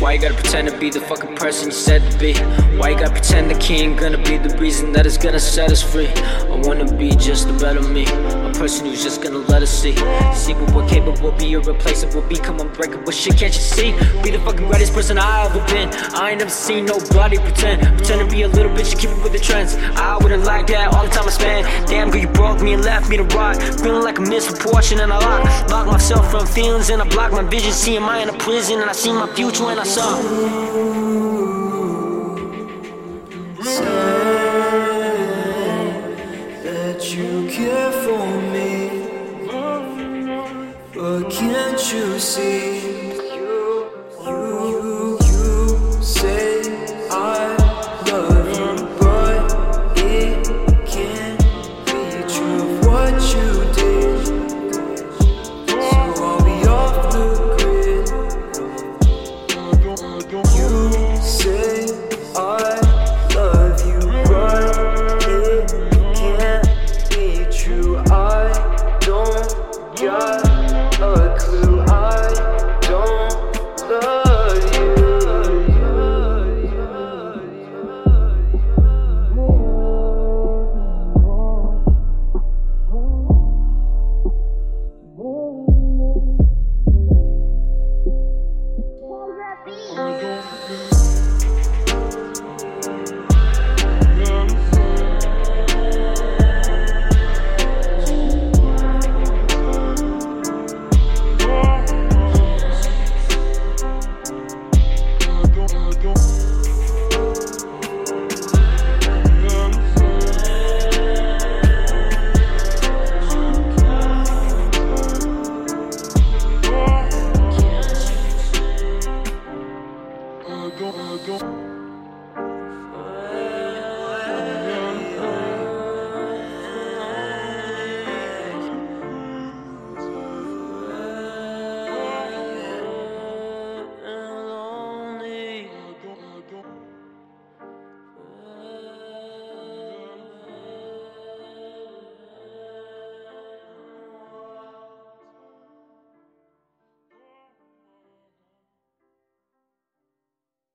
Why you gotta pretend to be the fucking person you said to be? Why you gotta pretend that he ain't gonna be the reason that is gonna set us free? I wanna be just a better me, a person who's just gonna let us see what we're capable, be irreplaceable, become unbreakable. Shit, can't you see? Be the fucking greatest person I ever been. I ain't never seen nobody pretend to be a little bitch and keep up with the trends. I wouldn't like that all the time I spent. Damn girl, you broke me and left me to rot, feeling like a misfortune, and I lock myself from feelings, and I block my vision, seeing my inner prison, and I see my future when I saw. Say that you care for me, but can't you see?